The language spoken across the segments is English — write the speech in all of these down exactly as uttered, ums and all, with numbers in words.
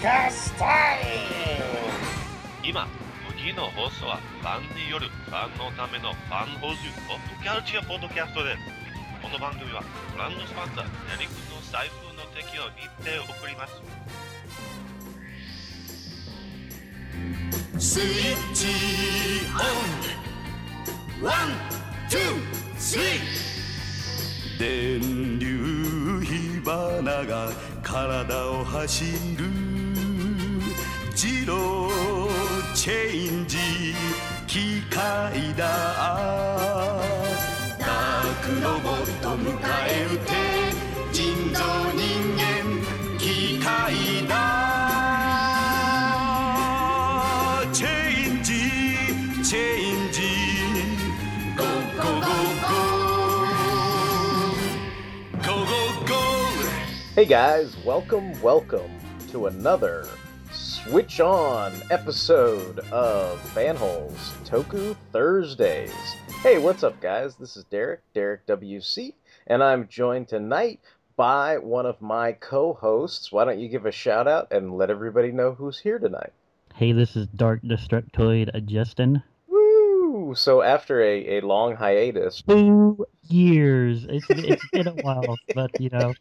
podcast time! 今、次の放送はファンによるファンのためのファンホーズポップカルチャーポッドキャストです。この番組はブランドスポンサーデリックの財布の提供に手を送ります。スイッチオン。ワン、ツー、スリー。電流火花が体を走る。ジローチェンジ機械だ。ダークロボット迎え撃て。人造人間機械だ。Hey guys, welcome, welcome to another Switch On episode of Fanholes Toku Thursdays. Hey, what's up guys? This is Derek, Derek W C, and I'm joined tonight by one of my co-hosts. Why don't you give a shout out and let everybody know who's here tonight? Hey, this is Dark Destructoid, Justin. Woo! So after a, a long hiatus... Boo! Years. It's, it's been a while, but you know.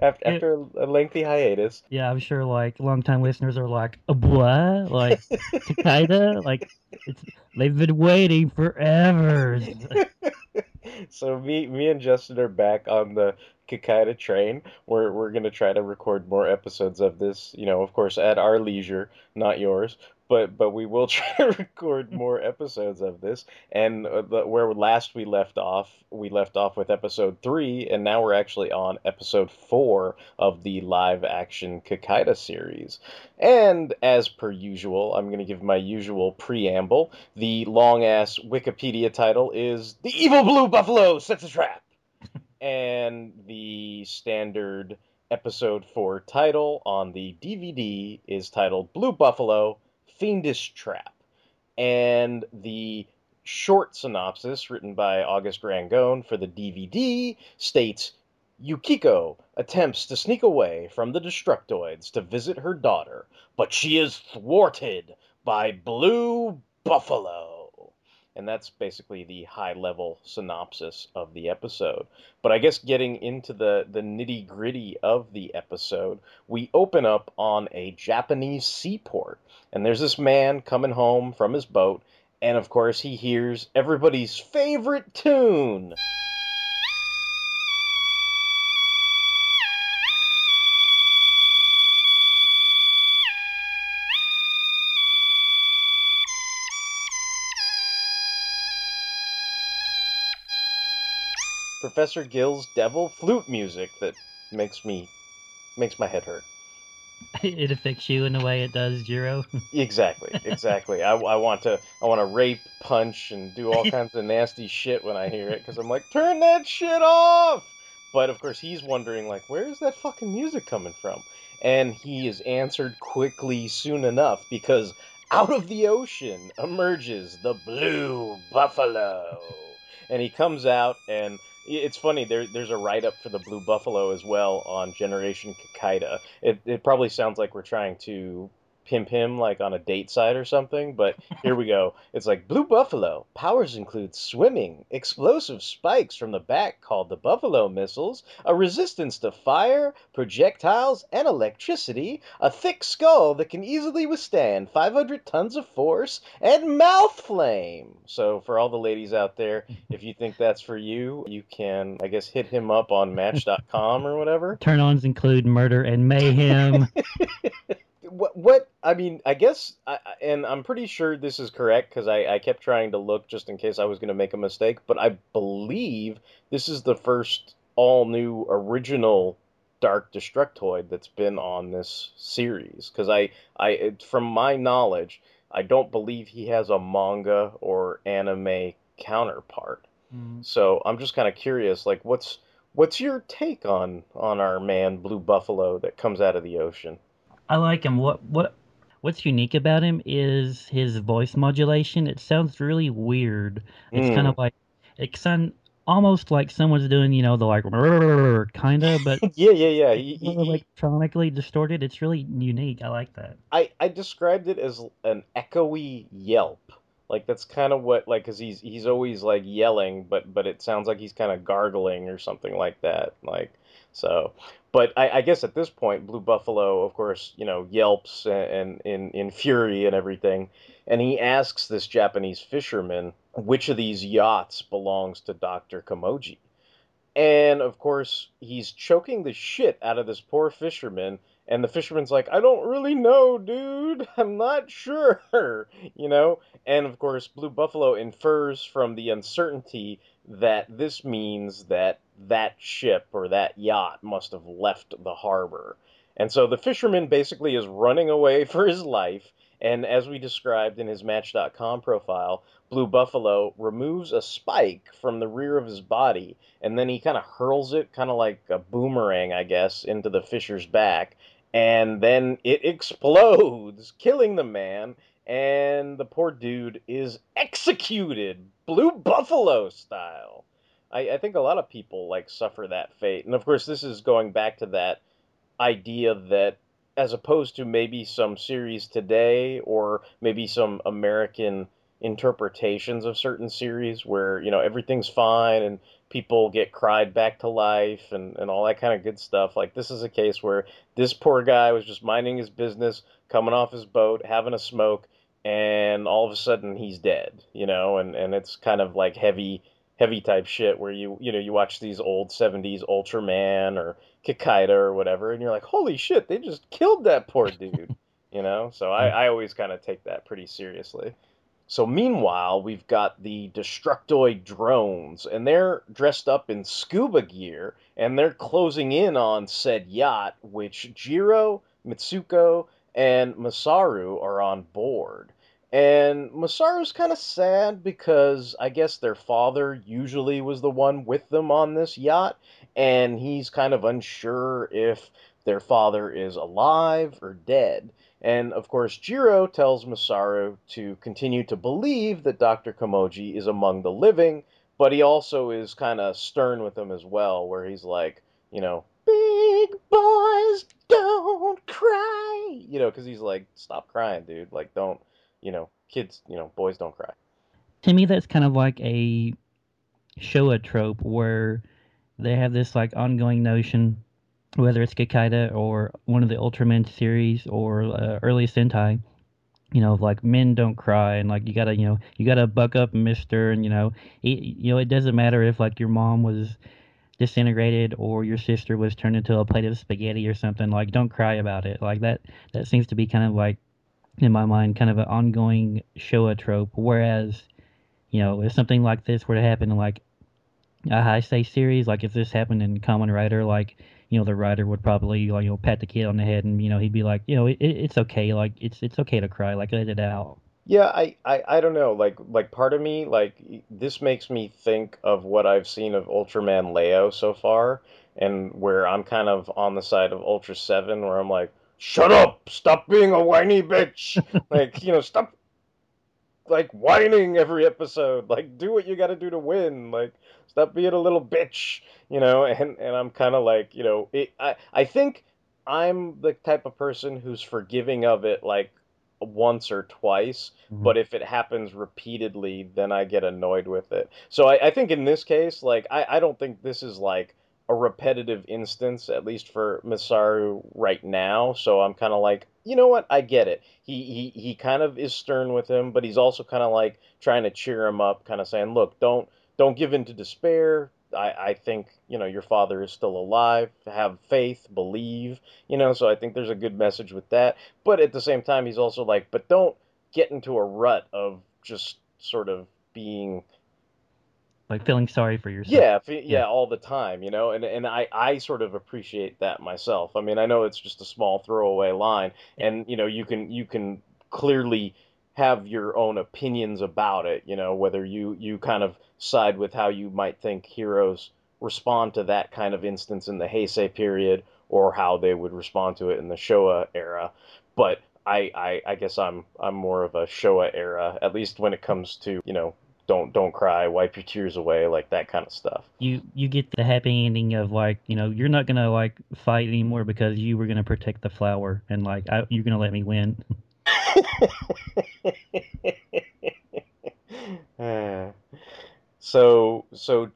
After, after it, a lengthy hiatus. Yeah, I'm sure like longtime listeners are like, what? Like, Kikaider? Like, it's, they've been waiting forever. So me, me and Justin are back on the Kikaider train. We're, we're going to try to record more episodes of this, you know, of course, at our leisure, not yours. But but we will try to record more episodes of this, and the, where last we left off, we left off with episode three, and now we're actually on episode four of the live-action Kikaider series. And as per usual, I'm going to give my usual preamble. The long-ass Wikipedia title is "The Evil Blue Buffalo Sets a Trap," and the standard episode four title on the D V D is titled "Blue Buffalo." Fiendish Trap, and the short synopsis written by August Rangone for the D V D states, Yukiko attempts to sneak away from the Destructoids to visit her daughter, but she is thwarted by Blue Buffalo. And that's basically the high-level synopsis of the episode. But I guess getting into the, the nitty-gritty of the episode, we open up on a Japanese seaport. And there's this man coming home from his boat, and of course he hears everybody's favorite tune. Professor Gill's devil flute music that makes me, makes my head hurt. It affects you in the way it does, Jiro. Exactly, exactly. I, I want to, I want to rape, punch, and do all kinds of nasty shit when I hear it, because I'm like, turn that shit off! But of course, he's wondering, like, where is that fucking music coming from? And he is answered quickly, soon enough, because out of the ocean emerges the Blue Buffalo, and he comes out and. It's funny, there, there's a write-up for the Blue Buffalo as well on Generation Kikaider. It, it probably sounds like we're trying to pimp him like on a date site or something, but here we go. It's like, Blue Buffalo. Powers include swimming, explosive spikes from the back called the Buffalo missiles, a resistance to fire, projectiles, and electricity, a thick skull that can easily withstand five hundred tons of force, and mouth flame. So for all the ladies out there, if you think that's for you, you can, I guess, hit him up on match dot com or whatever. Turn-ons include murder and mayhem. What, what, I mean, I guess, I, and I'm pretty sure this is correct, because I, I kept trying to look just in case I was going to make a mistake, but I believe this is the first all-new original Dark Destructoid that's been on this series, because I, I, from my knowledge, I don't believe he has a manga or anime counterpart. Mm. So I'm just kind of curious, like, what's what's your take on, on our man Blue Buffalo that comes out of the ocean? I like him. What what what's unique about him is his voice modulation. It sounds really weird. It's mm. kind of like it sound, almost like someone's doing, you know, the like kind of, but yeah, yeah, yeah, he, he, electronically distorted. It's really unique. I like that. I, I described it as an echoey yelp. Like that's kind of what, like, because he's he's always like yelling, but but it sounds like he's kind of gargling or something like that. Like so, but I, I guess at this point, Blue Buffalo, of course, you know, yelps and in in fury and everything, and he asks this Japanese fisherman which of these yachts belongs to Doctor Kamoji, and of course he's choking the shit out of this poor fisherman. And the fisherman's like, I don't really know, dude. I'm not sure, you know? And, of course, Blue Buffalo infers from the uncertainty that this means that that ship or that yacht must have left the harbor. And so the fisherman basically is running away for his life. And as we described in his Match dot com profile, Blue Buffalo removes a spike from the rear of his body. And then he kind of hurls it, kind of like a boomerang, I guess, into the fisher's back. And then it explodes, killing the man, and the poor dude is executed, Blue Buffalo style. I, I think a lot of people, like, suffer that fate. And, of course, this is going back to that idea that, as opposed to maybe some series today or maybe some American interpretations of certain series where, you know, everything's fine and people get cried back to life and, and all that kind of good stuff. Like, this is a case where this poor guy was just minding his business, coming off his boat, having a smoke, and all of a sudden he's dead, you know, and, and it's kind of like heavy, heavy type shit where you, you know, you watch these old seventies Ultraman or Kikaider or whatever, and you're like, holy shit, they just killed that poor dude, you know? So I, I always kind of take that pretty seriously. So meanwhile, we've got the Destructoid drones, and they're dressed up in scuba gear, and they're closing in on said yacht, which Jiro, Mitsuko, and Masaru are on board. And Masaru's kind of sad because I guess their father usually was the one with them on this yacht, and he's kind of unsure if their father is alive or dead. And, of course, Jiro tells Masaru to continue to believe that Doctor Kamoji is among the living, but he also is kind of stern with him as well, where he's like, you know, big boys don't cry, you know, because he's like, stop crying, dude. Like, don't, you know, kids, you know, boys don't cry. To me, that's kind of like a Showa trope where they have this, like, ongoing notion, whether it's Kikaider or one of the Ultraman series or uh, early Sentai, you know, like men don't cry and like you gotta, you know, you gotta buck up, mister, and you know, it, you know, it doesn't matter if like your mom was disintegrated or your sister was turned into a plate of spaghetti or something. Like, don't cry about it. Like that, that seems to be kind of like, in my mind, kind of an ongoing Showa trope. Whereas, you know, if something like this were to happen in like a Heisei series, like if this happened in Kamen Rider, like, you know, the writer would probably, you know, pat the kid on the head and, you know, he'd be like, you know, it, it's okay. Like, it's it's okay to cry. Like, let it out. Yeah, I, I, I don't know. Like, like part of me, like, this makes me think of what I've seen of Ultraman Leo so far, and where I'm kind of on the side of Ultra seven, where I'm like, shut up! Stop being a whiny bitch! Like, you know, stop, like, whining every episode. Like, do what you gotta do to win. Like, stop being a little bitch, you know, and, and I'm kind of like, you know, it, I, I think I'm the type of person who's forgiving of it like once or twice, mm-hmm. but if it happens repeatedly, then I get annoyed with it. So I, I think in this case, like, I, I don't think this is like a repetitive instance, at least for Masaru right now. So I'm kind of like, you know what? I get it. He, he, he kind of is stern with him, but he's also kind of like trying to cheer him up, kind of saying, look, don't, Don't give in to despair. I, I think, you know, your father is still alive. Have faith, believe, you know, so I think there's a good message with that. But at the same time, he's also like, but don't get into a rut of just sort of being, like, feeling sorry for yourself. Yeah, fe- yeah, yeah, all the time, you know, and, and I, I sort of appreciate that myself. I mean, I know it's just a small throwaway line, and, you know, you can you can clearly have your own opinions about it, you know, whether you, you kind of side with how you might think heroes respond to that kind of instance in the Heisei period or how they would respond to it in the Showa era. But I, I, I guess I'm I'm more of a Showa era, at least when it comes to, you know, don't don't cry, wipe your tears away, like that kind of stuff. You you get the happy ending of, like, you know, you're not gonna like fight anymore because you were gonna protect the flower, and like I, you're gonna let me win. uh, so so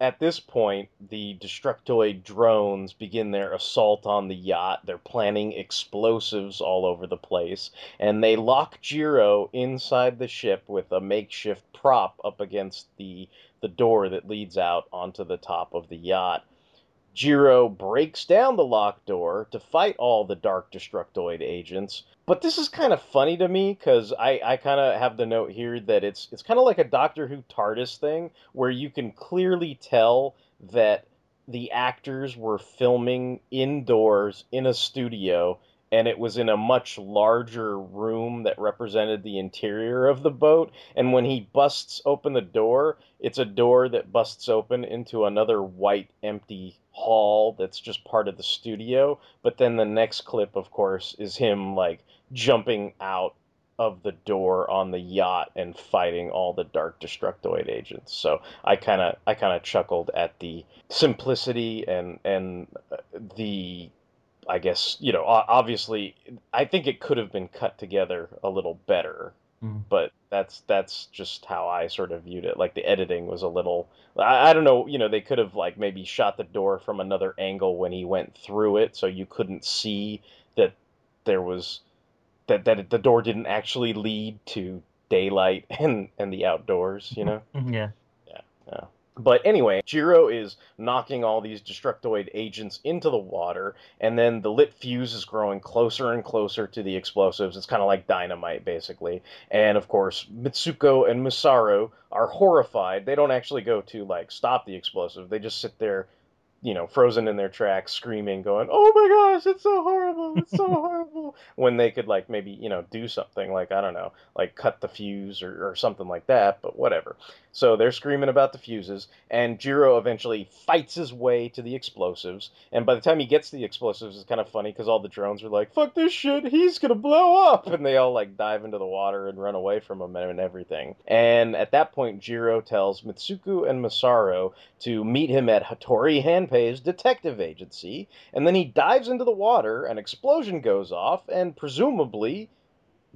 at this point, the Destructoid drones begin their assault on the yacht. They're planting explosives all over the place, and they lock Jiro inside the ship with a makeshift prop up against the, the door that leads out onto the top of the yacht. Jiro breaks down the locked door to fight all the Dark Destructoid agents. But this is kind of funny to me, because I, I kind of have the note here that it's it's kind of like a Doctor Who TARDIS thing, where you can clearly tell that the actors were filming indoors in a studio, and it was in a much larger room that represented the interior of the boat. And when he busts open the door, it's a door that busts open into another white, empty hall that's just part of the studio. But then the next clip, of course, is him, like, jumping out of the door on the yacht and fighting all the Dark Destructoid agents. So I kind of I kind of chuckled at the simplicity and, and the... I guess, you know, obviously, I think it could have been cut together a little better, mm. but that's that's just how I sort of viewed it. Like, the editing was a little, I, I don't know, you know, they could have, like, maybe shot the door from another angle when he went through it, so you couldn't see that there was, that, that the door didn't actually lead to daylight and, and the outdoors, you know? Yeah. Yeah, yeah. But anyway, Jiro is knocking all these Destructoid agents into the water, and then the lit fuse is growing closer and closer to the explosives. It's kind of like dynamite, basically. And, of course, Mitsuko and Masaru are horrified. They don't actually go to, like, stop the explosive. They just sit there, you know, frozen in their tracks, screaming, going, "Oh, my gosh, it's so horrible, it's so horrible," when they could, like, maybe, you know, do something, like, I don't know, like, cut the fuse or, or something like that, but whatever. So they're screaming about the fuses, and Jiro eventually fights his way to the explosives, and by the time he gets to the explosives, it's kind of funny, because all the drones are like, "Fuck this shit, he's gonna blow up," and they all, like, dive into the water and run away from him and everything. And at that point, Jiro tells Mitsuko and Masaru to meet him at Hattori Hanpei's detective agency, and then he dives into the water, an explosion goes off, and presumably,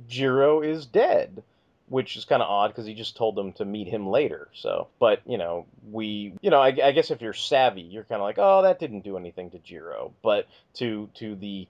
Jiro is dead. Which is kind of odd, because he just told them to meet him later. So, but, you know, we, you know, I, I guess if you're savvy, you're kind of like, oh, that didn't do anything to Jiro. But to to the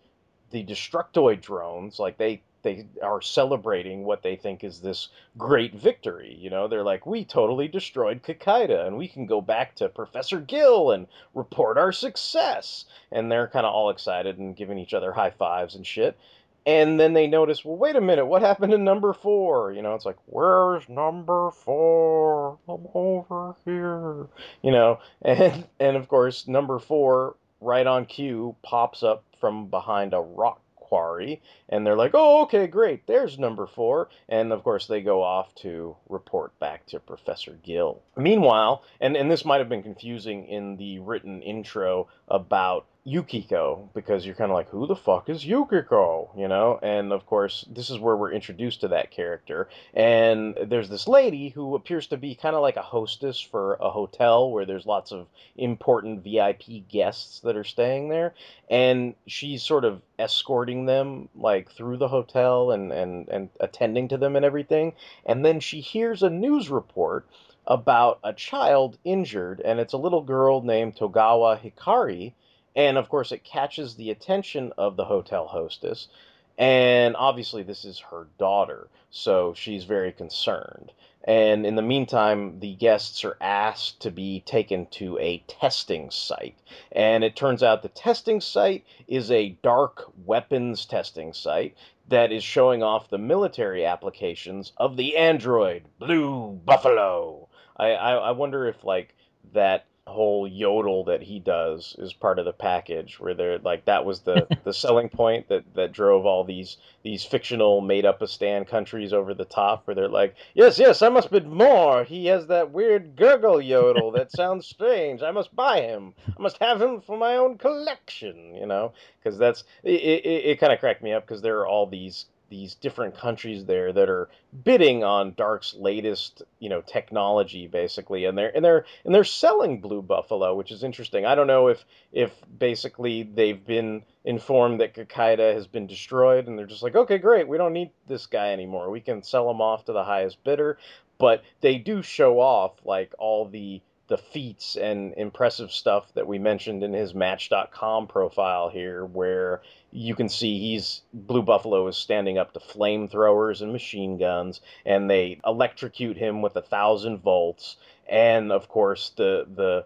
the Destructoid drones, like, they, they are celebrating what they think is this great victory. You know, they're like, we totally destroyed Kikaider, and we can go back to Professor Gill and report our success. And they're kind of all excited and giving each other high fives and shit. And then they notice, well, wait a minute, what happened to number four? You know, it's like, where's number four? I'm over here. You know, and, and of course, number four, right on cue, pops up from behind a rock quarry. And they're like, oh, okay, great, there's number four. And, of course, they go off to report back to Professor Gill. Meanwhile, and, and this might have been confusing in the written intro about Yukiko, because you're kind of like, who the fuck is Yukiko, you know? And, of course, this is where we're introduced to that character, and there's this lady who appears to be kind of like a hostess for a hotel where there's lots of important V I P guests that are staying there, and she's sort of escorting them, like, through the hotel and, and, and attending to them and everything, and then she hears a news report about a child injured, and it's a little girl named Togawa Hikari. And, of course, it catches the attention of the hotel hostess. And, obviously, this is her daughter, so she's very concerned. And, in the meantime, the guests are asked to be taken to a testing site. And it turns out the testing site is a dark weapons testing site that is showing off the military applications of the android Blue Buffalo. I, I, I wonder if, like, that whole yodel that he does is part of the package, where they're like, that was the the selling point that that drove all these these fictional made-up-a-stand countries over the top, where they're like, yes yes I must bid more, he has that weird gurgle yodel that sounds strange, I must buy him, I must have him for my own collection, you know, because that's it, it, it kind of cracked me up, because there are all these these different countries there that are bidding on Dark's latest, you know, technology basically, and they're and they're and they're selling Blue Buffalo, which is interesting. I don't know if if basically they've been informed that Kikaider has been destroyed, and they're just like, okay, great, we don't need this guy anymore. We can sell him off to the highest bidder. But they do show off like all the the feats and impressive stuff that we mentioned in his Match dot com profile here, where you can see he's Blue Buffalo is standing up to flamethrowers and machine guns, and they electrocute him with a thousand volts. And of course, the the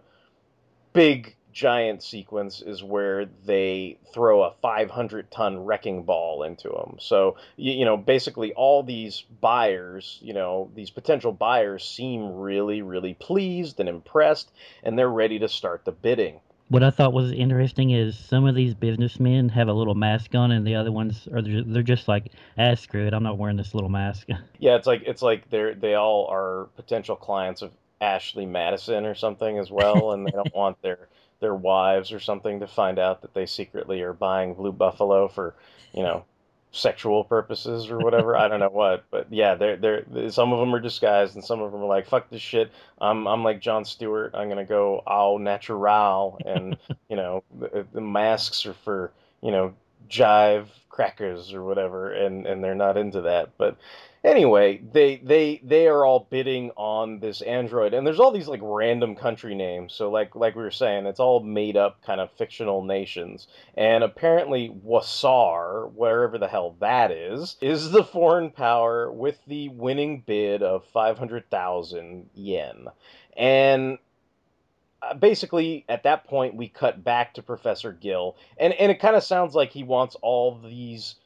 big giant sequence is where they throw a five hundred ton wrecking ball into him. So, you, you know, basically all these buyers, you know, these potential buyers seem really, really pleased and impressed, and they're ready to start the bidding. What I thought was interesting is some of these businessmen have a little mask on, and the other ones are they're just like, ah, screw it, I'm not wearing this little mask. Yeah, it's like it's like they're they all are potential clients of Ashley Madison or something as well, and they don't want their their wives or something to find out that they secretly are buying Blue Buffalo for, you know, sexual purposes or whatever. I don't know what, but yeah, they're, they're, some of them are disguised and some of them are like, fuck this shit. I'm, I'm like Jon Stewart. I'm going to go au natural. And, you know, the, the masks are for, you know, jive crackers or whatever. And, and they're not into that, but anyway, they, they they are all bidding on this android, and there's all these like random country names. So like like we were saying, it's all made up kind of fictional nations. And apparently Wasar, wherever the hell that is, is the foreign power with the winning bid of five hundred thousand yen. And Uh, basically, at that point, we cut back to Professor Gill, and, and it kind of sounds like he wants all these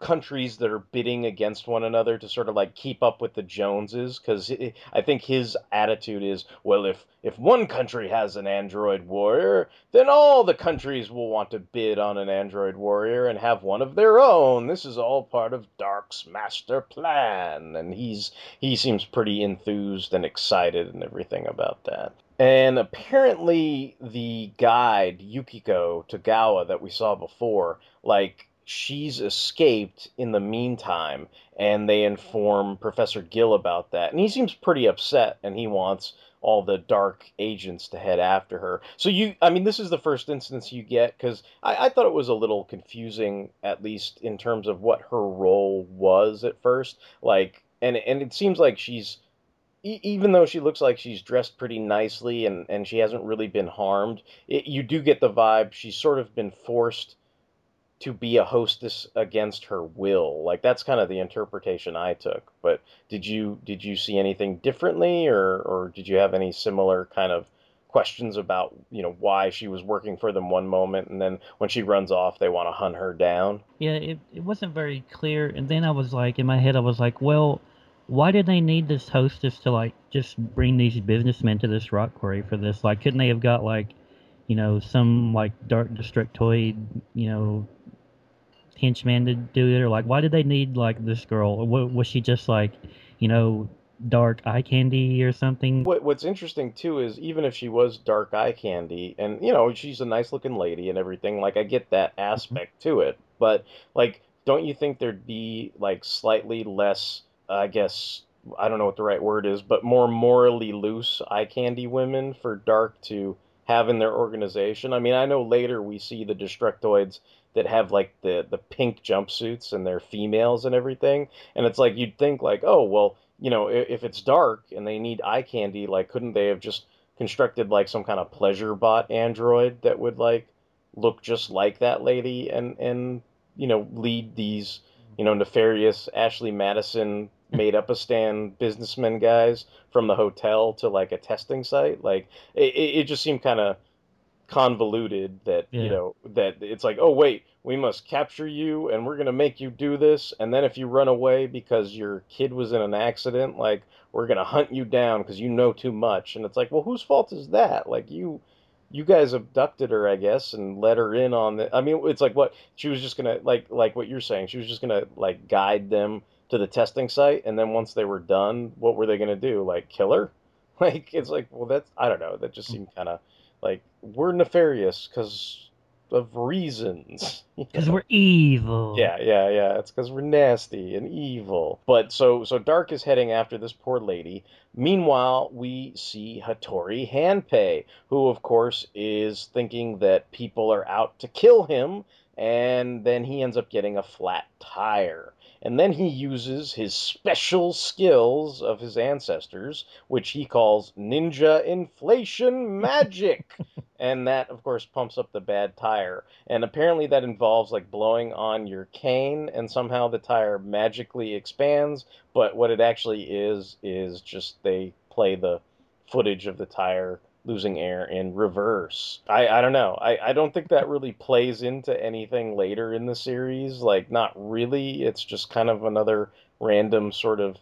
countries that are bidding against one another to sort of like keep up with the Joneses, because I think his attitude is, well, if, if one country has an android warrior, then all the countries will want to bid on an android warrior and have one of their own. This is all part of Dark's master plan, and he's he seems pretty enthused and excited and everything about that. And apparently the guide, Yukiko Togawa, that we saw before, like, she's escaped in the meantime, and they inform Professor Gill about that. And he seems pretty upset, and he wants all the Dark agents to head after her. So you, I mean, this is the first instance you get, because I, I thought it was a little confusing, at least in terms of what her role was at first. Like, and and it seems like she's, even though she looks like she's dressed pretty nicely and, and she hasn't really been harmed, it, you do get the vibe she's sort of been forced to be a hostess against her will. Like, that's kind of the interpretation I took. But did you did you see anything differently, or, or did you have any similar kind of questions about, you know, why she was working for them one moment, and then when she runs off, they want to hunt her down? Yeah, it, it wasn't very clear. And then I was like, in my head, I was like, well, why did they need this hostess to, like, just bring these businessmen to this rock quarry for this? Like, couldn't they have got, like, you know, some, like, Dark Destructoid, you know, henchman to do it? Or like, why did they need like this girl? Or was she just like, you know, dark eye candy or something? What, what's interesting too is, even if she was dark eye candy, and you know, she's a nice looking lady and everything, like I get that aspect to it, but like, don't you think there'd be like slightly less, I guess, I don't know what the right word is, but more morally loose eye candy women for Dark to have in their organization? I mean, I know later we see the Destructoids that have like the, the pink jumpsuits, and they're females and everything. And it's like, you'd think like, oh, well, you know, if, if it's dark and they need eye candy, like, couldn't they have just constructed like some kind of pleasure bot android that would like look just like that lady and, and, you know, lead these, you know, nefarious Ashley Madison made-up-a-stand businessmen guys from the hotel to like a testing site? Like, it, it just seemed kind of convoluted that, yeah. You know, that it's like, oh wait, we must capture you and we're gonna make you do this, and then if you run away because your kid was in an accident, like, we're gonna hunt you down because you know too much. And it's like, well, whose fault is that? Like, you you guys abducted her, I guess, and let her in on the, I mean, it's like, what, she was just gonna, like like what you're saying, she was just gonna like guide them to the testing site, and then once they were done, what were they gonna do, like kill her? Like, it's like, well, that's, I don't know, that just seemed kind of like, we're nefarious because of reasons. Because we're evil. Yeah, yeah, yeah. It's because we're nasty and evil. But so so Dark is heading after this poor lady. Meanwhile, we see Hattori Hanpei, who, of course, is thinking that people are out to kill him, and then he ends up getting a flat tire. And then he uses his special skills of his ancestors, which he calls ninja inflation magic. And that, of course, pumps up the bad tire. And apparently that involves, like, blowing on your cane, and somehow the tire magically expands. But what it actually is, is just they play the footage of the tire losing air in reverse. I, I don't know. I, I don't think that really plays into anything later in the series. Like, not really. It's just kind of another random sort of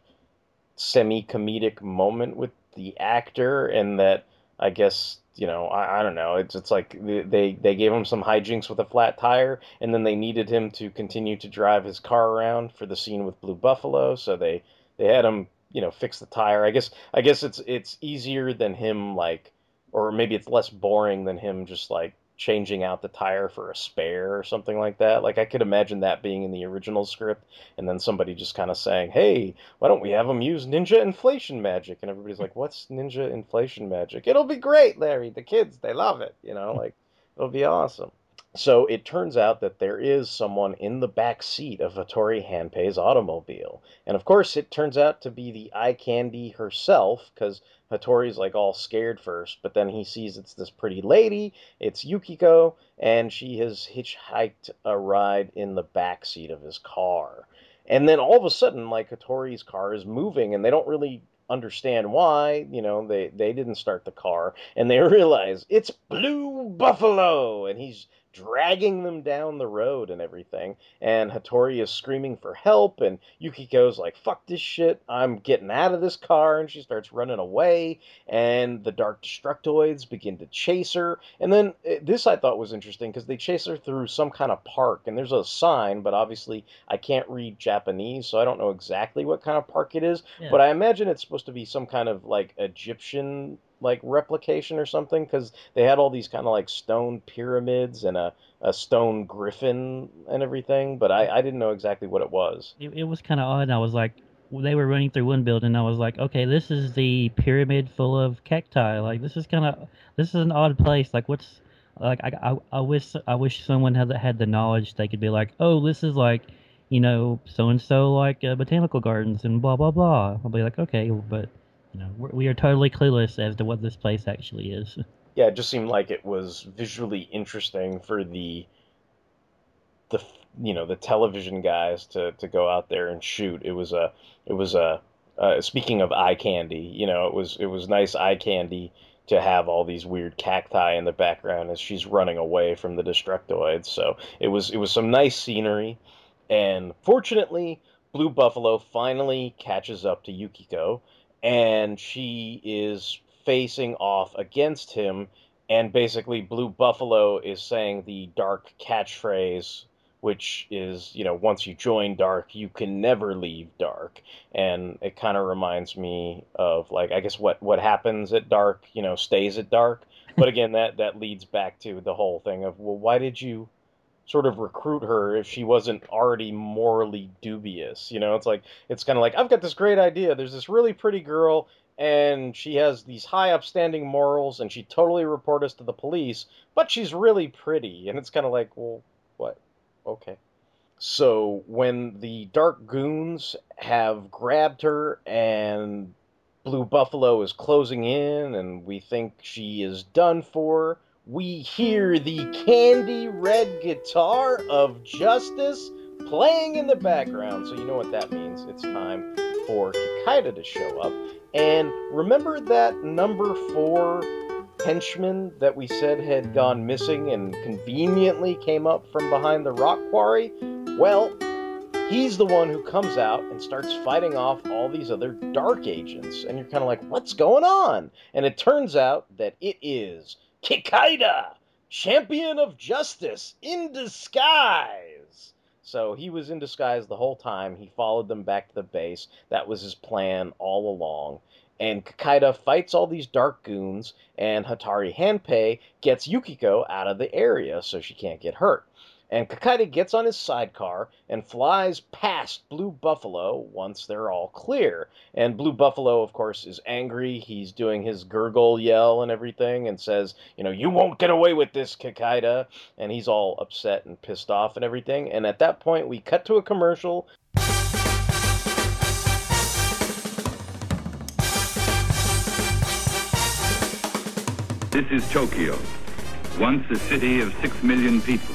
semi-comedic moment with the actor, and that, I guess, you know, I, I don't know. It's it's like they, they gave him some hijinks with a flat tire, and then they needed him to continue to drive his car around for the scene with Blue Buffalo, so they, they had him, you know, fix the tire. I guess I guess it's it's easier than him, like, or maybe it's less boring than him just, like, changing out the tire for a spare or something like that. Like, I could imagine that being in the original script, and then somebody just kind of saying, hey, why don't we have him use ninja inflation magic? And everybody's like, what's ninja inflation magic? It'll be great, Larry. The kids, they love it. You know, like, it'll be awesome. So it turns out that there is someone in the back seat of Hattori Hanpei's automobile. And, of course, it turns out to be the eye candy herself, because Hattori's, like, all scared first, but then he sees it's this pretty lady, it's Yukiko, and she has hitchhiked a ride in the backseat of his car. And then all of a sudden, like, Hattori's car is moving, and they don't really understand why. You know, they, they didn't start the car, and they realize it's Blue Buffalo, and he's dragging them down the road and everything, and Hattori is screaming for help, and Yukiko's like, fuck this shit, I'm getting out of this car, and she starts running away, and the Dark Destructoids begin to chase her, and then, this I thought was interesting, because they chase her through some kind of park, and there's a sign, but obviously I can't read Japanese, so I don't know exactly what kind of park it is, yeah. But I imagine it's supposed to be some kind of, like, Egyptian like replication or something, because they had all these kind of like stone pyramids and a, a stone griffin and everything, but I, I didn't know exactly what it was. It, it was kind of odd. I was like, they were running through one building, and I was like, okay, this is the pyramid full of cacti. Like, this is kind of, this is an odd place. Like, what's, like, I, I, I wish I wish someone had, had the knowledge. They could be like, oh, this is like, you know, so-and-so, like uh, botanical gardens and blah, blah, blah. I'll be like, okay, but no, we are totally clueless as to what this place actually is. Yeah, it just seemed like it was visually interesting for the, the you know, the television guys to, to go out there and shoot. It was a, it was a, uh, speaking of eye candy, you know, it was it was nice eye candy to have all these weird cacti in the background as she's running away from the Destructoids. So it was it was some nice scenery, and fortunately, Blue Buffalo finally catches up to Yukiko. And she is facing off against him, and basically Blue Buffalo is saying the Dark catchphrase, which is, you know, once you join Dark, you can never leave Dark. And it kind of reminds me of, like, I guess what, what happens at Dark, you know, stays at Dark. But again, that, that leads back to the whole thing of, well, why did you sort of recruit her if she wasn't already morally dubious? You know, it's like, it's kind of like, I've got this great idea. There's this really pretty girl, and she has these high upstanding morals, and she totally report us to the police, but she's really pretty. And it's kind of like, well, what? Okay. So when the Dark goons have grabbed her and Blue Buffalo is closing in and we think she is done for, we hear the candy red guitar of Justice playing in the background. So you know what that means. It's time for Kikaider to show up. And remember that number four henchman that we said had gone missing and conveniently came up from behind the rock quarry? Well, he's the one who comes out and starts fighting off all these other Dark agents. And you're kind of like, what's going on? And it turns out that it is Kikaider, Champion of Justice, in disguise. So he was in disguise the whole time. He followed them back to the base. That was his plan all along. and Kikaider fights all these dark goons, and Hattori Hanpei gets Yukiko out of the area so she can't get hurt. And Kikaider gets on his sidecar and flies past Blue Buffalo once they're all clear. And Blue Buffalo, of course, is angry. He's doing his gurgle yell and everything and says, you know, you won't get away with this, Kikaider. And he's all upset and pissed off and everything. And at that point, we cut to a commercial. This is Tokyo, once a city of six million people.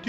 Do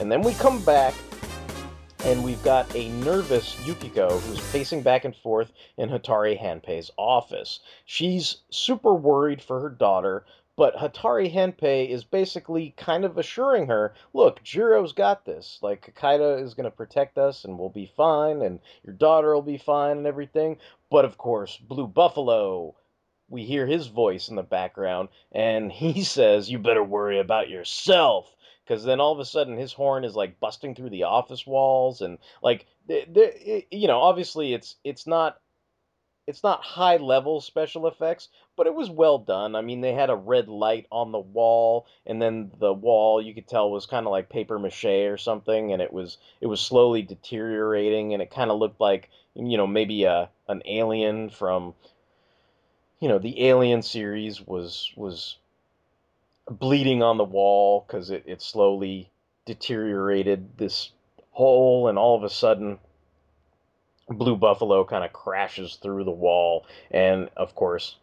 And then we come back, and we've got a nervous Yukiko who's pacing back and forth in Hattori Hanpei's office. She's super worried for her daughter, but Hattori Hanpei is basically kind of assuring her, look, Jiro's got this. Like, Kikaider is going to protect us, and we'll be fine, and your daughter will be fine and everything. But, of course, Blue Buffalo, we hear his voice in the background, and he says, you better worry about yourself. Because then all of a sudden his horn is, like, busting through the office walls. And, like, th- th- you know, obviously it's it's not it's not high-level special effects, but it was well done. I mean, they had a red light on the wall, and then the wall, you could tell, was kind of like papier-mâché or something. And it was it was slowly deteriorating, and it kind of looked like, you know, maybe a, an alien from, you know, the Alien series was was... bleeding on the wall because it, it slowly deteriorated this hole, and all of a sudden Blue Buffalo kind of crashes through the wall. And of course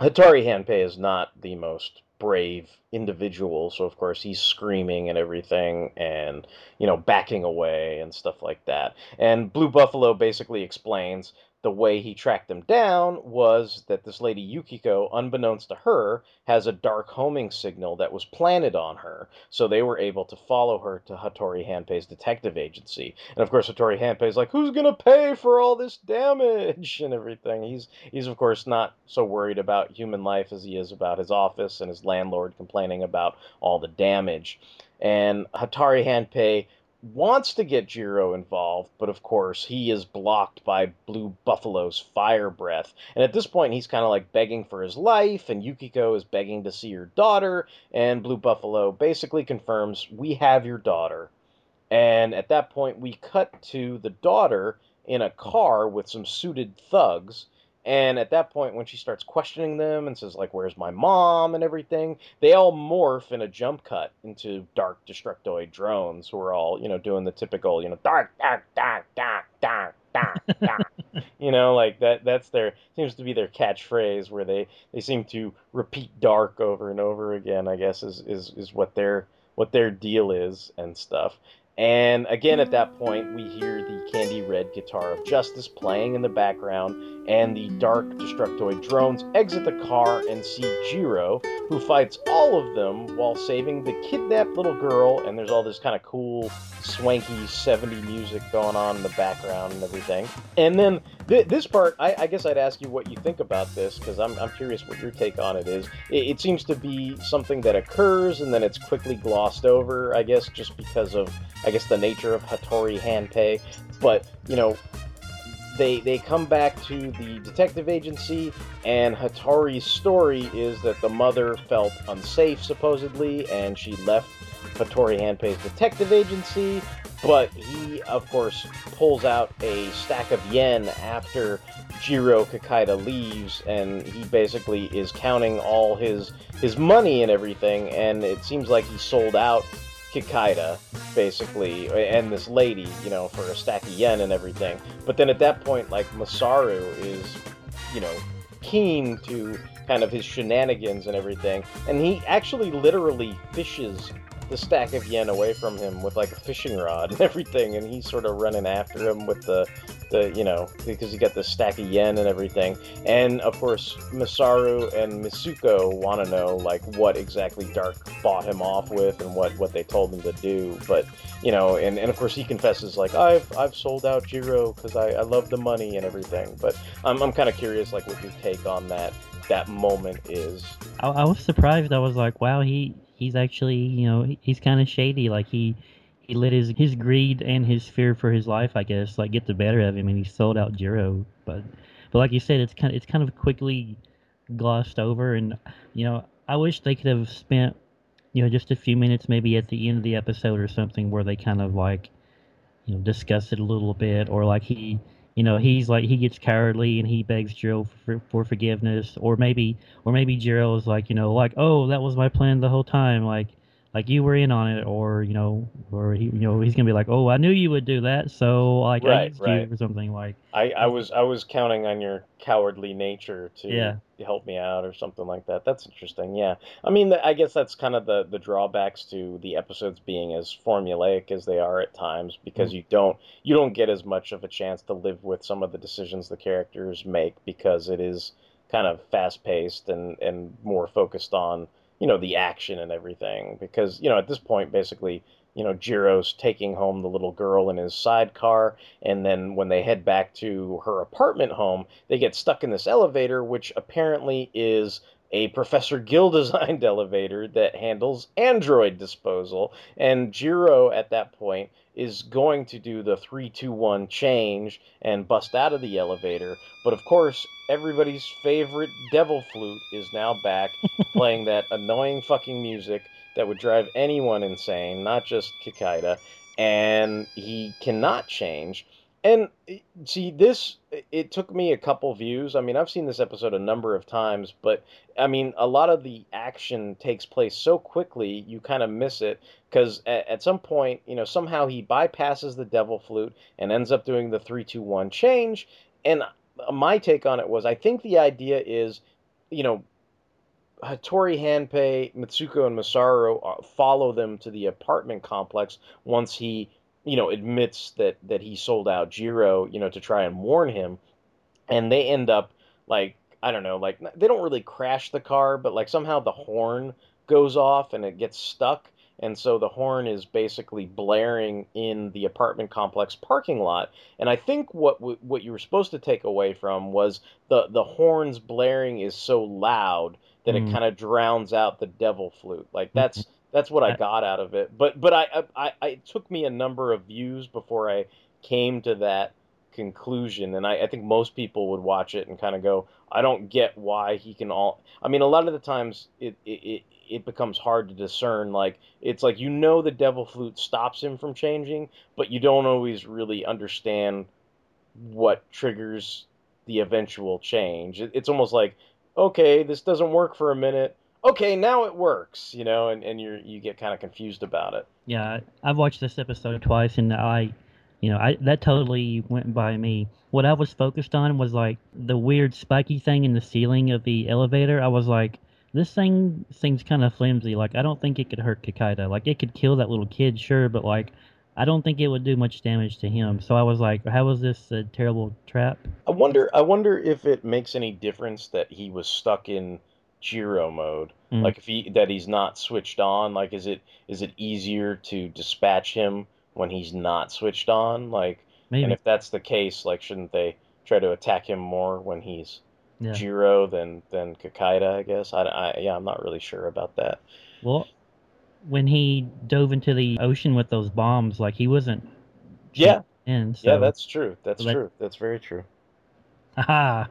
Hattori Hanpei is not the most brave individual, so of course he's screaming and everything, and, you know, backing away and stuff like that. And Blue Buffalo basically explains the way he tracked them down was that this lady Yukiko, unbeknownst to her, has a dark homing signal that was planted on her, so they were able to follow her to Hattori Hanpei's detective agency. And of course Hattori Hanpei's like, who's gonna pay for all this damage and everything? He's, he's of course not so worried about human life as he is about his office and his landlord complaining about all the damage. And Hattori Hanpei wants to get Jiro involved, but of course he is blocked by Blue Buffalo's fire breath. And at this point he's kind of like begging for his life, and Yukiko is begging to see her daughter, and Blue Buffalo basically confirms, we have your daughter. And at that point we cut to the daughter in a car with some suited thugs. And at that point, when she starts questioning them and says, like, where's my mom and everything, they all morph in a jump cut into Dark Destructoid drones who are all, you know, doing the typical, you know, dark, dark, dark, dark, dark, dark, dark. You know, like, that that's their, seems to be their catchphrase, where they, they seem to repeat dark over and over again, I guess, is, is, is what their what their deal is and stuff. And again, at that point, we hear the candy red guitar of Justice playing in the background, and the Dark Destructoid drones exit the car and see Jiro, who fights all of them while saving the kidnapped little girl, and there's all this kind of cool, swanky seventies music going on in the background and everything. And then th this part, I, I guess I'd ask you what you think about this, because I'm, I'm curious what your take on it is. It, it seems to be something that occurs, and then it's quickly glossed over, I guess, just because of, I guess, the nature of Hattori Hanpei. But, you know, They, they come back to the detective agency, and Hattori's story is that the mother felt unsafe, supposedly, and she left Hattori Hanpei's detective agency, but he, of course, pulls out a stack of yen after Jiro Kikaider leaves, and he basically is counting all his, his money and everything, and it seems like he sold out Kikaider, basically, and this lady, you know, for a stack of yen and everything. But then at that point, like, Masaru is, you know, keen to kind of his shenanigans and everything, and he actually literally fishes the stack of yen away from him with, like, a fishing rod and everything, and he's sort of running after him with the, the you know, because he got the stack of yen and everything. And, of course, Masaru and Mitsuko want to know, like, what exactly Dark bought him off with and what, what they told him to do. But, you know, and, and of course, he confesses, like, I've, I've sold out Jiro because I, I love the money and everything. But I'm, I'm kind of curious, like, what your take on that, that moment is. I, I was surprised. I was like, wow, he... He's actually, you know, he's kind of shady. Like, he, he let his, his greed and his fear for his life, I guess, like, get the better of him, and he sold out Jiro. But, but like you said, it's kind of, it's kind of quickly glossed over. And, you know, I wish they could have spent, you know, just a few minutes maybe at the end of the episode or something where they kind of, like, you know, discuss it a little bit. Or, like, he, you know, he's, like, he gets cowardly and he begs Jiro for, for forgiveness. Or maybe, or maybe Jiro is like, you know, like, oh, that was my plan the whole time. Like, like you were in on it. Or, you know, or, he, you know, he's going to be like, oh, I knew you would do that. So, like, right, I used right. you or something. Like, I, I was, I was counting on your cowardly nature to yeah. help me out or something like that. That's interesting. Yeah. I mean, the, I guess that's kind of the, the drawbacks to the episodes being as formulaic as they are at times, because mm-hmm. you don't, you don't get as much of a chance to live with some of the decisions the characters make, because it is kind of fast paced and, and more focused on, you know, the action and everything. Because, you know, at this point, basically, you know, Jiro's taking home the little girl in his sidecar, and then when they head back to her apartment home, they get stuck in this elevator, which apparently is a Professor Gill-designed elevator that handles android disposal, and Jiro, at that point, is going to do the three two one change and bust out of the elevator, but of course, everybody's favorite devil flute is now back, playing that annoying fucking music that would drive anyone insane, not just Kikaider, and he cannot change. And, see, this, it took me a couple views. I mean, I've seen this episode a number of times, but, I mean, a lot of the action takes place so quickly, you kind of miss it, because at, at some point, you know, somehow he bypasses the devil flute and ends up doing the three two one change, and my take on it was, I think the idea is, you know, Hattori Hanpei, Mitsuko, and Masaru follow them to the apartment complex once he, you know, admits that, that he sold out Jiro, you know, to try and warn him. And they end up, like, I don't know, like, they don't really crash the car, but, like, somehow the horn goes off and it gets stuck. And so the horn is basically blaring in the apartment complex parking lot. And I think what what you were supposed to take away from was the, the horn's blaring is so loud that mm. it kind of drowns out the devil flute. Like, that's that's what I got out of it. But but I, I, I it took me a number of views before I came to that conclusion. And I, I think most people would watch it and kind of go, I don't get why he can all... I mean, a lot of the times it... it, it it becomes hard to discern. Like, it's like, you know, the devil flute stops him from changing, but you don't always really understand what triggers the eventual change. It's almost like, okay, this doesn't work for a minute. Okay, now it works, you know, and, and you're, you get kind of confused about it. Yeah, I've watched this episode twice, and I, you know, I, that totally went by me. What I was focused on was, like, the weird spiky thing in the ceiling of the elevator. I was like, this thing seems kind of flimsy. Like, I don't think it could hurt Kikaider. Like, it could kill that little kid, sure, but, like, I don't think it would do much damage to him. So I was like, how is this a terrible trap? I wonder I wonder if it makes any difference that he was stuck in Jiro mode. Mm. Like if he that he's not switched on, like is it is it easier to dispatch him when he's not switched on? Like Maybe. And if that's the case, like shouldn't they try to attack him more when he's yeah. Jiro than than Kikaider, I guess? I, I yeah, I'm not really sure about that. Well, when he dove into the ocean with those bombs, like he wasn't. Yeah. In, so. Yeah, that's true. That's so true. That... That's very true. Aha.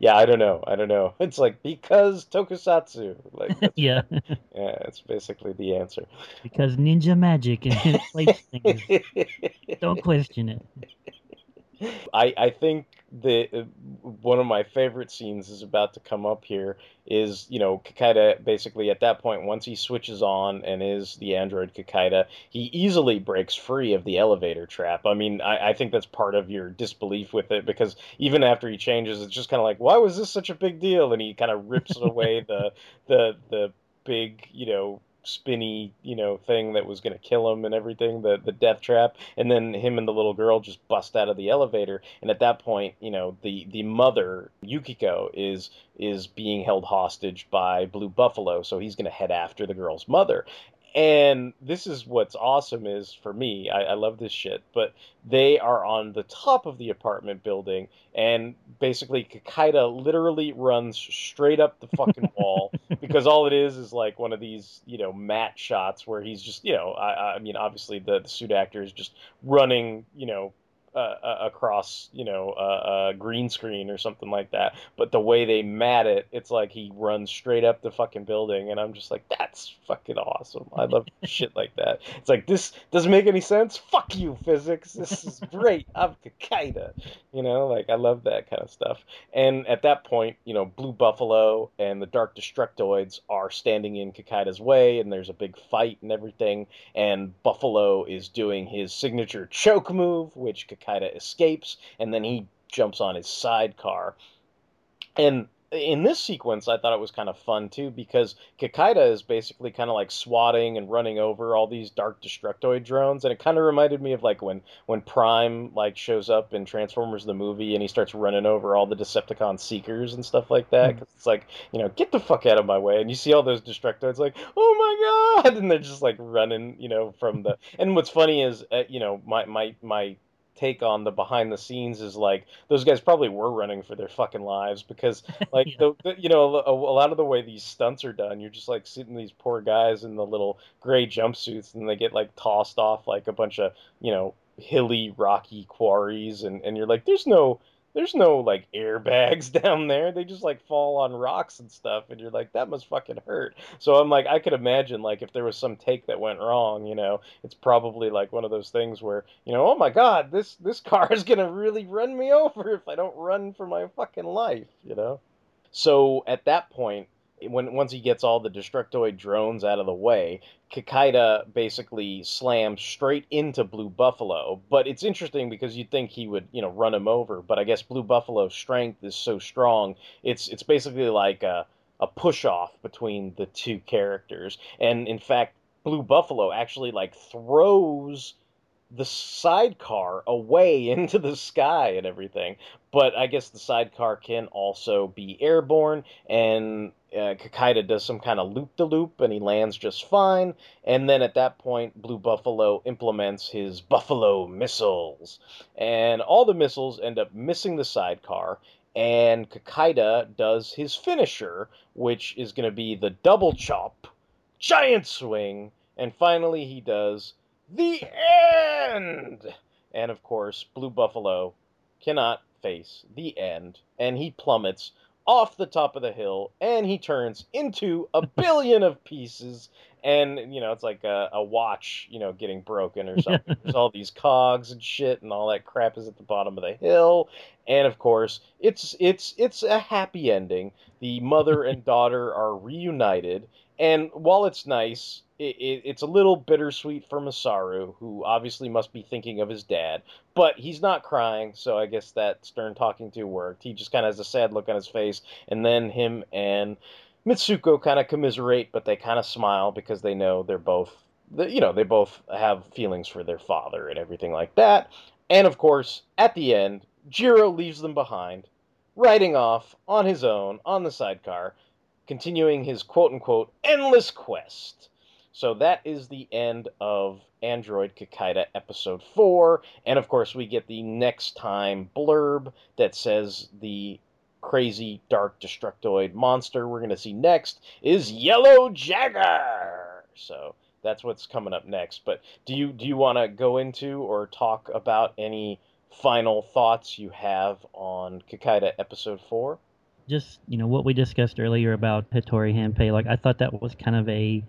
Yeah, I don't know. I don't know. It's like, because tokusatsu. Like, yeah. Yeah, it's basically the answer. Because ninja magic and place things. Don't question it. I, I think the uh, one of my favorite scenes is about to come up here is, you know, Kikaider basically at that point, once he switches on and is the android Kikaider, he easily breaks free of the elevator trap. I mean, I, I think that's part of your disbelief with it, because even after he changes, it's just kind of like, why was this such a big deal? And he kind of rips away the the the big, you know, spinny, you know, thing that was going to kill him and everything, the the death trap, and then him and the little girl just bust out of the elevator, and at that point, you know, the the mother, Yukiko, is is being held hostage by Blue Buffalo, so he's going to head after the girl's mother. And this is what's awesome is, for me, I, I love this shit, but they are on the top of the apartment building, and basically Kikaider literally runs straight up the fucking wall, because all it is is like one of these, you know, matte shots where he's just, you know, I, I mean, obviously the, the suit actor is just running, you know, Uh, uh, across, you know, a uh, uh, green screen or something like that. But the way they mat it, it's like he runs straight up the fucking building, and I'm just like, that's fucking awesome. I love shit like that. It's like, this doesn't make any sense. Fuck you, physics. This is great. I'm Kikaider. You know, like, I love that kind of stuff. And at that point, you know, Blue Buffalo and the Dark Destructoids are standing in Kikaida's way, and there's a big fight and everything, and Buffalo is doing his signature choke move, which Kikaider Kikaider escapes, and then he jumps on his sidecar. And in this sequence, I thought it was kind of fun, too, because Kikaider is basically kind of like swatting and running over all these Dark Destructoid drones, and it kind of reminded me of like when, when Prime like shows up in Transformers the movie and he starts running over all the Decepticon Seekers and stuff like that, because it's like, you know, get the fuck out of my way, and you see all those Destructoids like, oh my god, and they're just like running, you know, from the... And what's funny is, uh, you know, my my my... take on the behind the scenes is like those guys probably were running for their fucking lives, because like yeah. the, the, you know a, a lot of the way these stunts are done, you're just like sitting these poor guys in the little gray jumpsuits, and they get like tossed off like a bunch of, you know, hilly rocky quarries, and and you're like, there's no There's no, like, airbags down there. They just, like, fall on rocks and stuff. And you're like, that must fucking hurt. So I'm like, I could imagine, like, if there was some take that went wrong, you know, it's probably, like, one of those things where, you know, oh, my God, this, this car is going to really run me over if I don't run for my fucking life, you know? So at that point, when once he gets all the Destructoid drones out of the way, Kikaider basically slams straight into Blue Buffalo. But it's interesting because you'd think he would, you know, run him over. But I guess Blue Buffalo's strength is so strong, it's it's basically like a, a push-off between the two characters. And, in fact, Blue Buffalo actually, like, throws the sidecar away into the sky and everything. But I guess the sidecar can also be airborne, and uh, Kikaider does some kind of loop-de-loop, and he lands just fine. And then at that point, Blue Buffalo implements his Buffalo missiles. And all the missiles end up missing the sidecar, and Kikaider does his finisher, which is going to be the double chop, giant swing, and finally he does the end! And of course, Blue Buffalo cannot face the end, and he plummets off the top of the hill, and he turns into a billion of pieces, and, you know, it's like a, a watch, you know, getting broken or something. There's all these cogs and shit, and all that crap is at the bottom of the hill, and of course, it's it's it's a happy ending. The mother and daughter are reunited, and while it's nice, It, it, it's a little bittersweet for Masaru, who obviously must be thinking of his dad, but he's not crying, so I guess that stern talking to worked. He just kind of has a sad look on his face, and then him and Mitsuko kind of commiserate, but they kind of smile because they know they're both, the, you know, they both have feelings for their father and everything like that. And, of course, at the end, Jiro leaves them behind, riding off on his own, on the sidecar, continuing his quote-unquote endless quest. So that is the end of Android Kikaider Episode four. And, of course, we get the next time blurb that says the crazy Dark Destructoid monster we're going to see next is Yellow Jagger. So that's what's coming up next. But do you do you want to go into or talk about any final thoughts you have on Kikaider Episode four? Just, you know, what we discussed earlier about Hattori Hanpei, like, I thought that was kind of a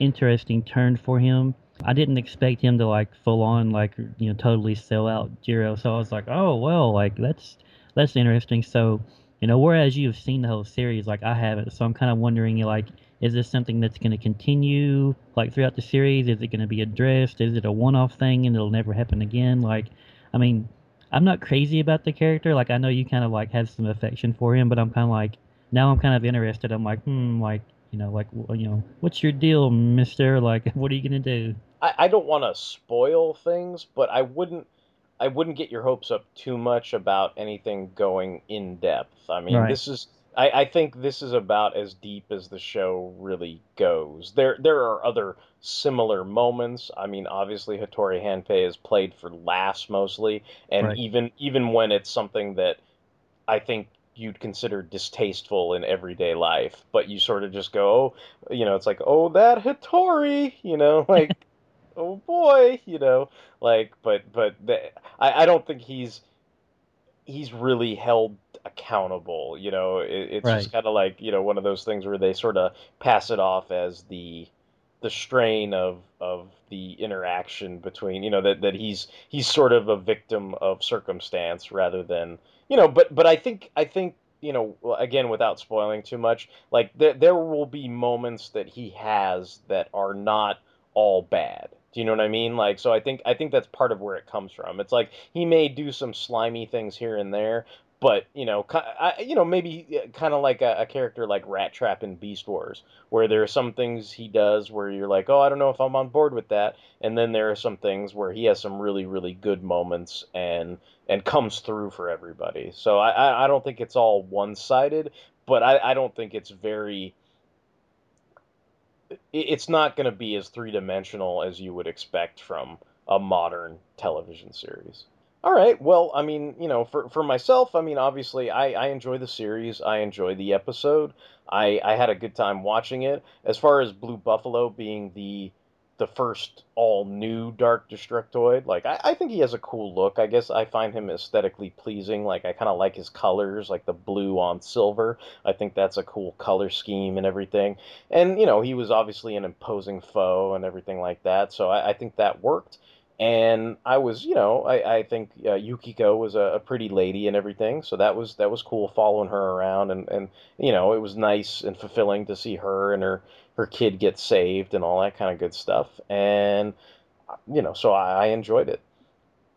interesting turn for him. I didn't expect him to, like, full on, like, you know, totally sell out Jiro. So I was like, oh, well, like, that's, that's interesting. So, you know, whereas you've seen the whole series, like, I haven't. So I'm kind of wondering, like, is this something that's going to continue, like, throughout the series? Is it going to be addressed? Is it a one-off thing and it'll never happen again? Like, I mean, I'm not crazy about the character. Like, I know you kind of, like, have some affection for him, but I'm kind of like, now I'm kind of interested. I'm like, hmm, like, you know, like, you know, what's your deal, mister? Like, what are you going to do? I, I don't want to spoil things, but I wouldn't. I wouldn't get your hopes up too much about anything going in depth. I mean, right. this is, I, I think this is about as deep as the show really goes. There, there are other similar moments. I mean, obviously Hattori Hanpei is played for laughs mostly. And right. even, even when it's something that I think you'd consider distasteful in everyday life, but you sort of just go, oh, you know, it's like, oh, that Hattori, you know, like, oh boy, you know, like, but, but the, I, I don't think he's, he's really held accountable, you know, it, it's right. just kind of like, you know, one of those things where they sort of pass it off as the, the strain of, of the interaction between, you know, that, that he's, he's sort of a victim of circumstance rather than, you know, but, but I think, I think, you know, again, without spoiling too much, like there, there will be moments that he has that are not all bad. Do you know what I mean? Like, so I think I think that's part of where it comes from. It's like he may do some slimy things here and there, but you know, I, you know, maybe kind of like a, a character like Rat Trap in Beast Wars, where there are some things he does where you're like, oh, I don't know if I'm on board with that, and then there are some things where he has some really really good moments and and comes through for everybody. So I I don't think it's all one sided, but I I don't think it's very. It's not going to be as three-dimensional as you would expect from a modern television series. All right, well, I mean, you know, for, for myself, I mean, obviously, I, I enjoy the series. I enjoy the episode. I, I had a good time watching it. As far as Blue Buffalo being the the first all-new Dark Destructoid, like, I, I think he has a cool look. I guess I find him aesthetically pleasing. Like, I kind of like his colors, like the blue on silver. I think that's a cool color scheme and everything. And, you know, he was obviously an imposing foe and everything like that, so I, I think that worked. And I was, you know, I, I think uh, Yukiko was a, a pretty lady and everything, so that was that was cool following her around. And, and, you know, it was nice and fulfilling to see her and her, her kid get saved and all that kind of good stuff. And, you know, so I, I enjoyed it.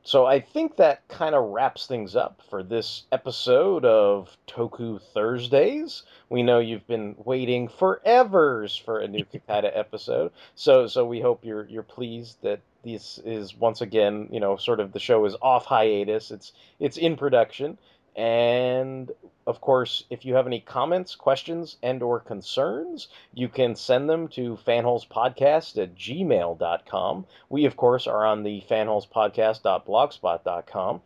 So I think that kind of wraps things up for this episode of Toku Thursdays. We know you've been waiting forevers for a new Kikaider episode. So so we hope you're you're pleased that this is once again, you know, sort of the show is off hiatus. It's it's in production. And, of course, if you have any comments, questions, and or concerns, you can send them to fanholespodcast at gmail dot com. We, of course, are on the fanholespodcast dot blogspot dot com.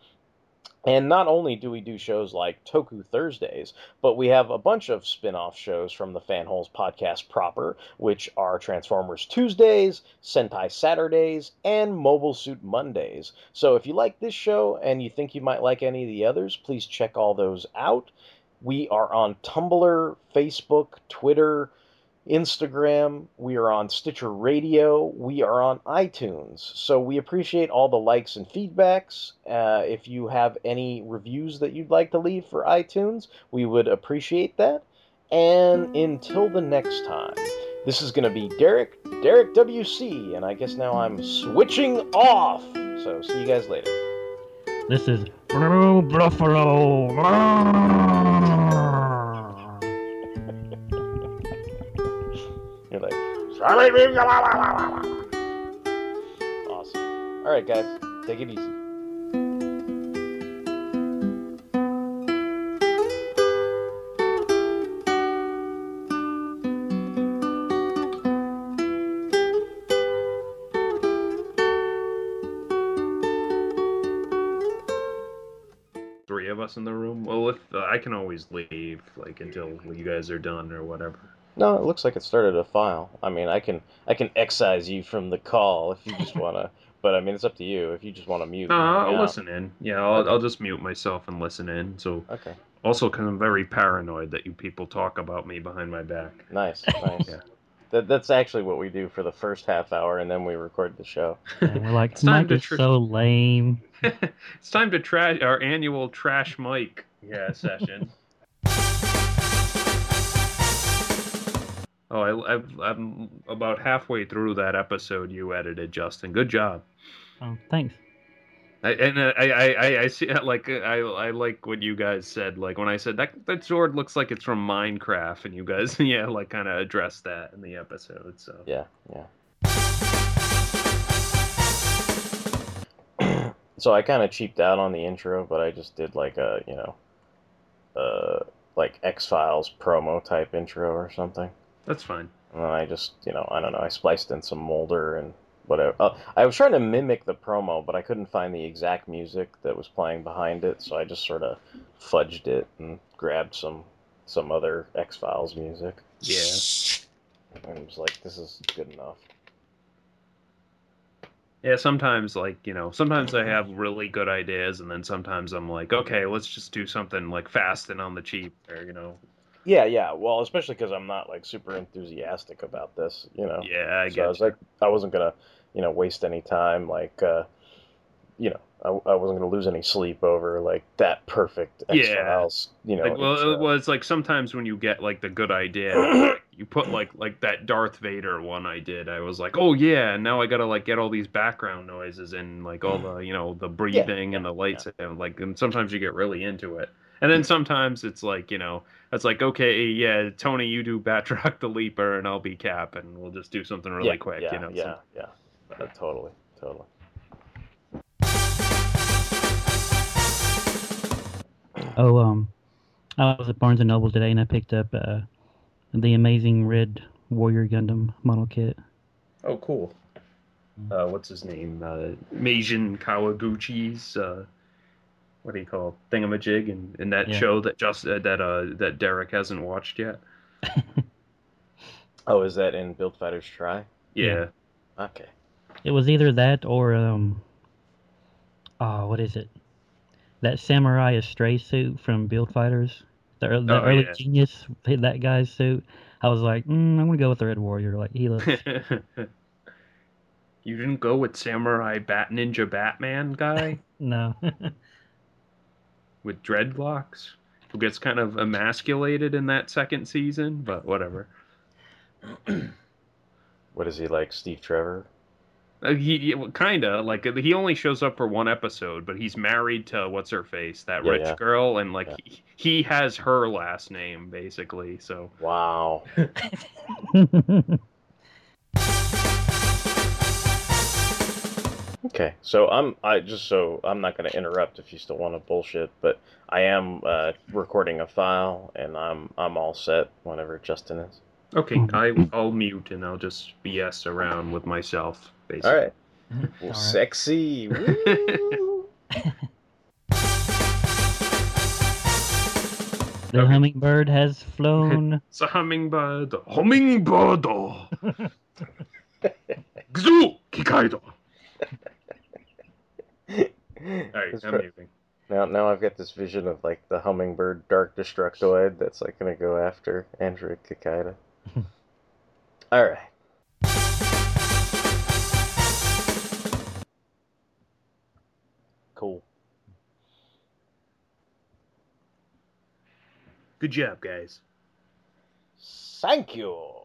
And not only do we do shows like Toku Thursdays, but we have a bunch of spin-off shows from the Fanholes podcast proper, which are Transformers Tuesdays, Sentai Saturdays, and Mobile Suit Mondays. So if you like this show and you think you might like any of the others, please check all those out. We are on Tumblr, Facebook, Twitter, Instagram, we are on Stitcher Radio, we are on iTunes. So we appreciate all the likes and feedbacks. Uh, if you have any reviews that you'd like to leave for iTunes, we would appreciate that. And until the next time, this is going to be Derek, Derek W C, and I guess now I'm switching off. So see you guys later. This is Blue Buffalo. You're like, Alright guys, take it easy. Three of us in the room? Well, if uh, I can always leave, like, until you guys are done or whatever. No, it looks like it started a file. I mean, I can I can excise you from the call if you just want to. But, I mean, it's up to you if you just want to mute. No, I'll out. listen in. Yeah, I'll, okay. I'll just mute myself and listen in. So, okay. Also, because I'm very paranoid that you people talk about me behind my back. Nice, nice. Yeah. That, that's actually what we do for the first half hour, and then we record the show. And we're like, Mike is so lame. It's time to trash our annual Trash Mike yeah, session. Oh, I, I've, I'm about halfway through that episode you edited, Justin. Good job. Oh, thanks. I, and I, I, I see, like, I, I like what you guys said. Like when I said that that sword looks like it's from Minecraft, and you guys, yeah, like, kind of addressed that in the episode. So yeah, yeah. So I kind of cheaped out on the intro, but I just did like a, you know, uh, like X-Files promo type intro or something. That's fine. And I just, you know, I don't know, I spliced in some Molder and whatever. Uh, I was trying to mimic the promo, but I couldn't find the exact music that was playing behind it, so I just sort of fudged it and grabbed some some other X-Files music. Yeah. And I was like, this is good enough. Yeah, sometimes, like, you know, sometimes I have really good ideas, and then sometimes I'm like, okay, let's just do something, like, fast and on the cheap, or, you know... Yeah, yeah. Well, especially because I'm not, like, super enthusiastic about this, you know. Yeah, I so get I was you. like, I wasn't gonna, you know, waste any time. Like, uh, you know, I, I wasn't gonna lose any sleep over like that perfect X-Files. Yeah. You know. Like, well, intro. It was like sometimes when you get like the good idea, like, you put like like that Darth Vader one I did. I was like, oh yeah, and now I gotta like get all these background noises and like all the, you know, the breathing yeah, and the lights yeah. and like, and sometimes you get really into it. And then sometimes it's like, you know, it's like, okay, yeah, Tony, you do Batroc the Leaper, and I'll be Cap, and we'll just do something really yeah, quick, yeah, you know? Yeah, something. yeah, yeah, totally, totally. Oh, um, I was at Barnes and Noble today, and I picked up uh, the amazing Red Warrior Gundam model kit. Oh, cool. Uh, what's his name? Uh, Meijin Kawaguchi's... Uh, what do you call it? Thingamajig and, and that yeah. show that just uh, that uh that Derek hasn't watched yet. Oh, is that in Build Fighters Tri? Yeah. yeah. Okay. It was either that or um. Oh, what is it? That samurai stray suit from Build Fighters, the, early, the oh, early yeah. genius, that guy's suit. I was like, mm, I'm gonna go with the Red Warrior. Like he looks. You didn't go with Samurai Bat Ninja Batman guy? No. With dreadlocks, who gets kind of emasculated in that second season, but whatever. What is he like, Steve Trevor? Uh, he he kind of like he only shows up for one episode, but he's married to what's her face, that yeah, rich yeah. girl, and like yeah. he, he has her last name basically. So wow. Okay, so I'm I just so I'm not going to interrupt if you still want to bullshit, but I am uh, recording a file and I'm I'm all set whenever Justin is. Okay, I I'll mute and I'll just B S around with myself basically. All right. Well, all sexy. Right. Woo. The okay. hummingbird has flown. It's a hummingbird. Hummingbird. Gzu Kikaido. Alright, I'm leaving. Now, now I've got this vision of like the hummingbird Dark Destructoid that's like gonna go after Andrew Kikaider. Alright. Cool. Good job, guys. Thank you.